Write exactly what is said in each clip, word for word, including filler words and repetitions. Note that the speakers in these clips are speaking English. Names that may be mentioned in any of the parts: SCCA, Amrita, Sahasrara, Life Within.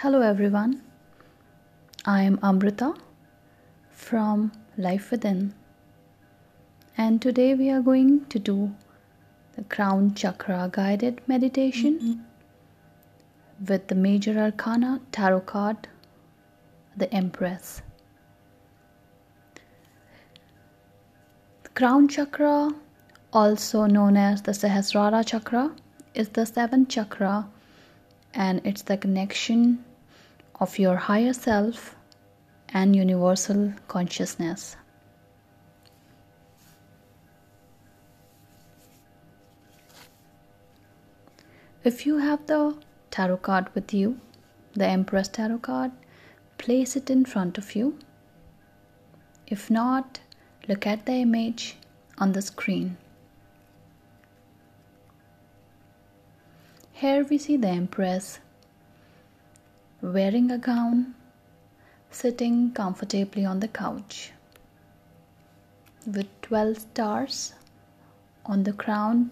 Hello everyone, I am Amrita from Life Within, and today we are going to do the Crown Chakra guided meditation mm-hmm. with the Major Arcana Tarot card, the Empress. The Crown Chakra, also known as the Sahasrara Chakra, is the seventh chakra, and it's the connection of your higher self and universal consciousness. If you have the tarot card with you, the Empress tarot card, place it in front of you. If not, look at the image on the screen. Here we see the Empress wearing a gown, sitting comfortably on the couch with twelve stars on the crown,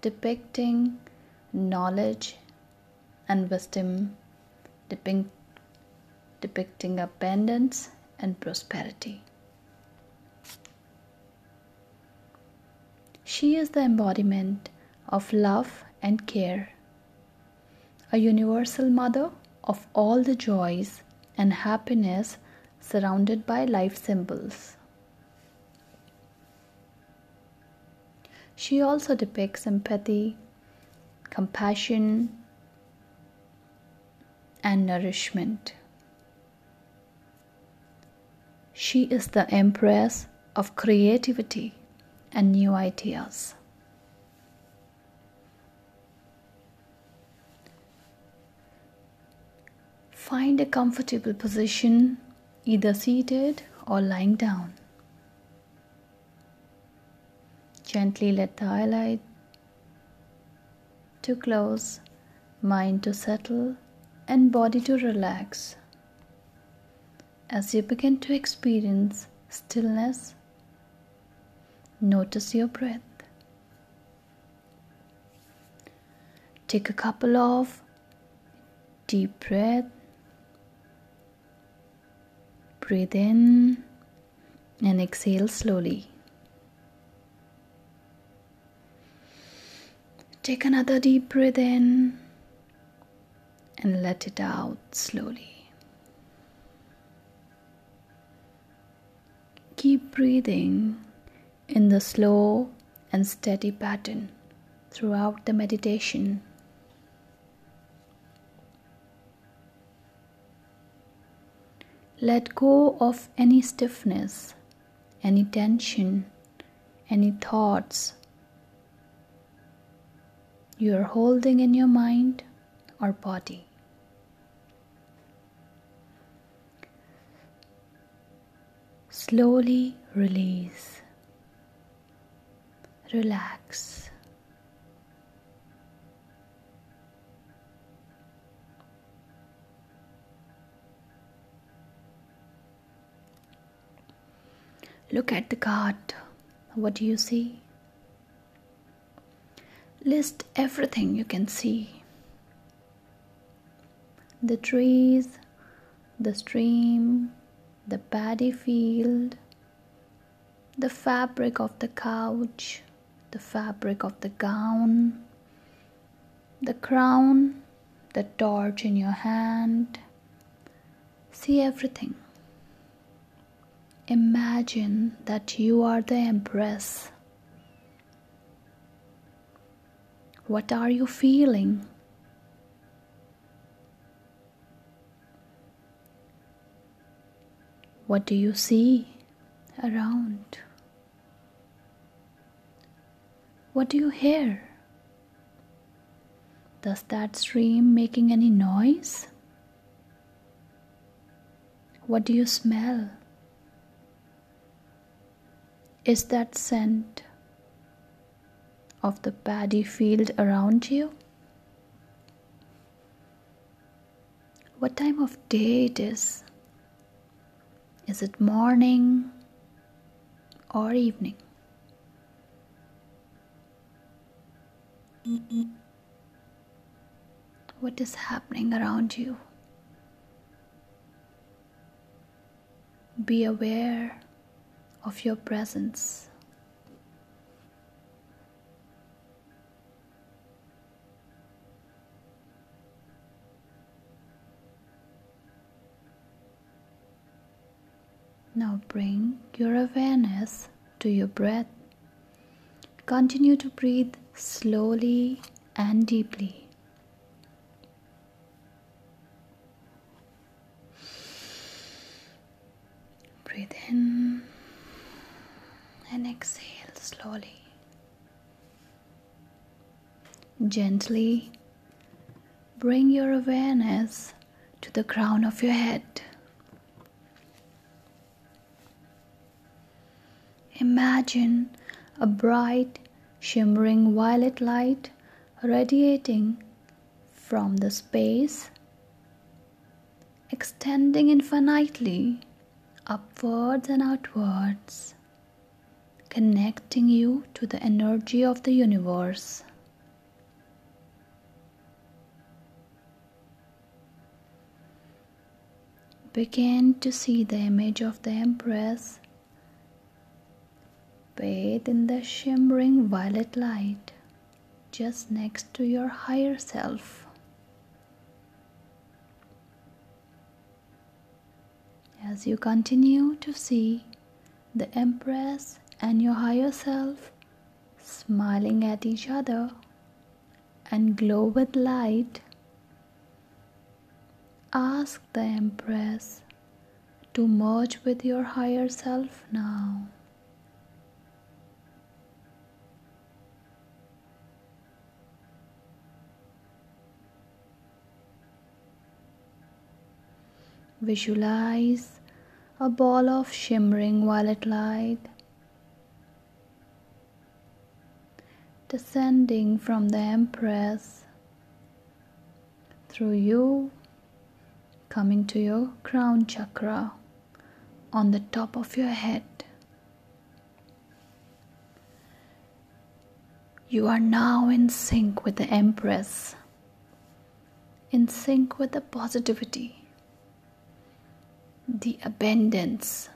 depicting knowledge and wisdom, depicting, depicting abundance and prosperity. She is the embodiment of love and care, a universal mother of all the joys and happiness, surrounded by life symbols. She also depicts empathy, compassion, and nourishment. She is the Empress of creativity and new ideas. Find a comfortable position, either seated or lying down. Gently let the eyelid to close, mind to settle, and body to relax as you begin to experience stillness. Notice your breath. Take a couple of deep breaths. Breathe in and exhale slowly. Take another deep breath in and let it out slowly. Keep breathing in the slow and steady pattern throughout the meditation. Let go of any stiffness, any tension, any thoughts you are holding in your mind or body. Slowly release, relax. Look at the card. What do you see? List everything you can see. The trees, the stream, the paddy field, the fabric of the couch, the fabric of the gown, the crown, the torch in your hand. See everything. Imagine that you are the Empress. What are you feeling? What do you see around? What do you hear? Does that stream making any noise? What do you smell? Is that scent of the paddy field around you? What time of day it is? Is it morning or evening? Mm-mm. What is happening around you? be aware of your presence. Now bring your awareness to your breath. Continue to breathe slowly and deeply. Breathe in and exhale slowly. Gently bring your awareness to the crown of your head. Imagine a bright, shimmering violet light radiating from the space, extending infinitely upwards and outwards, connecting you to the energy of the universe. Begin to see the image of the Empress bathed in the shimmering violet light just next to your higher self. As you continue to see the Empress and your higher self smiling at each other and glow with light, ask the Empress to merge with your higher self now. Visualize a ball of shimmering violet light descending from the Empress through you, coming to your crown chakra on the top of your head. You are now in sync with the Empress, in sync with the positivity, the abundance,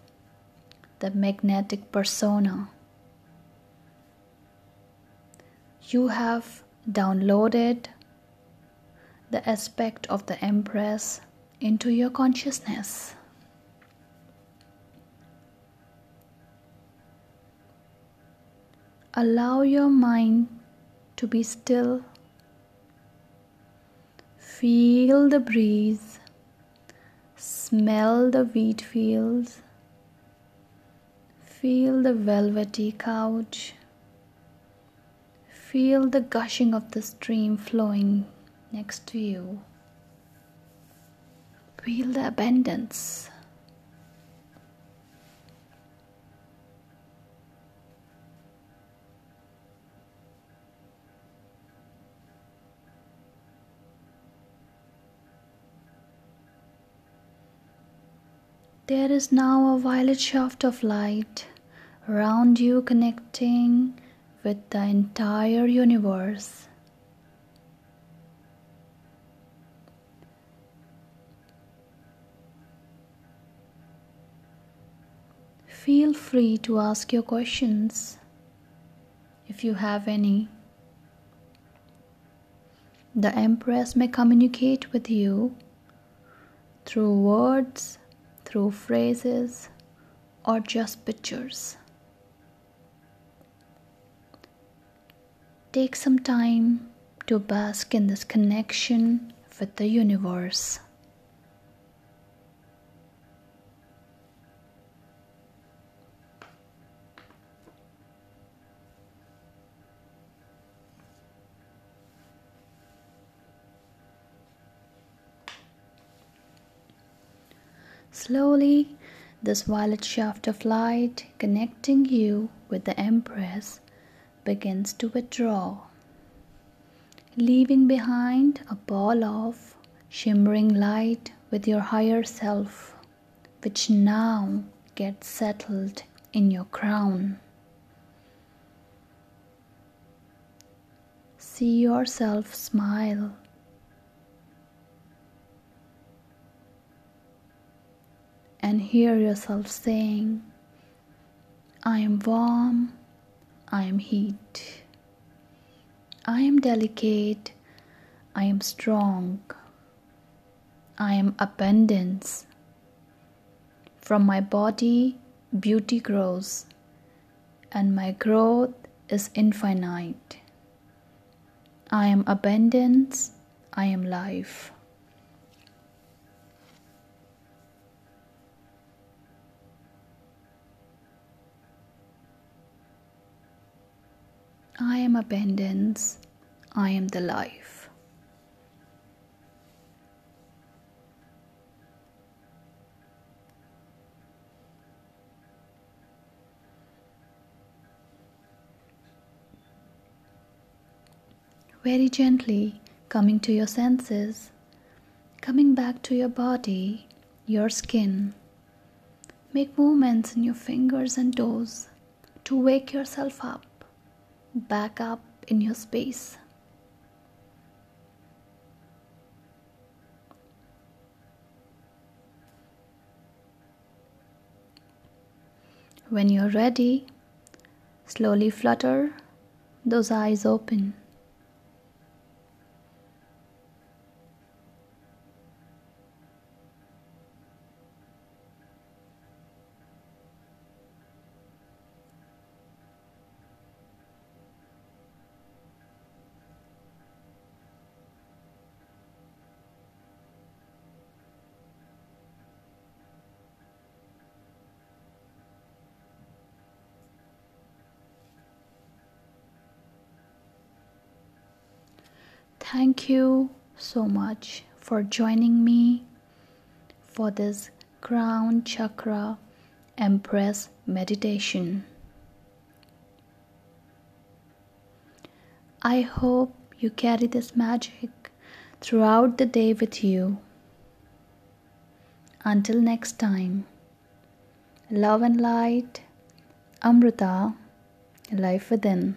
the magnetic persona. You have downloaded the aspect of the Empress into your consciousness. Allow your mind to be still. Feel the breeze. Smell the wheat fields, feel the velvety couch, feel the gushing of the stream flowing next to you, feel the abundance. There is now a violet shaft of light around you, connecting with the entire universe. Feel free to ask your questions if you have any. The Empress may communicate with you through words, through phrases, or just pictures. Take some time to bask in this connection with the universe. Slowly, this violet shaft of light connecting you with the Empress begins to withdraw, leaving behind a ball of shimmering light with your higher self, which now gets settled in your crown. See yourself smile. and hear yourself saying, I am warm, I am heat. I am delicate, I am strong. I am abundance. From my body, beauty grows, and my growth is infinite. I am abundance, I am life. I am abundance, I am the life. Very gently coming to your senses, coming back to your body, your skin. Make movements in your fingers and toes to wake yourself up. Back up in your space. When you're ready, slowly flutter those eyes open. Thank you so much for joining me for this Crown Chakra Empress meditation. I hope you carry this magic throughout the day with you. Until next time, love and light, Amrita, Life Within.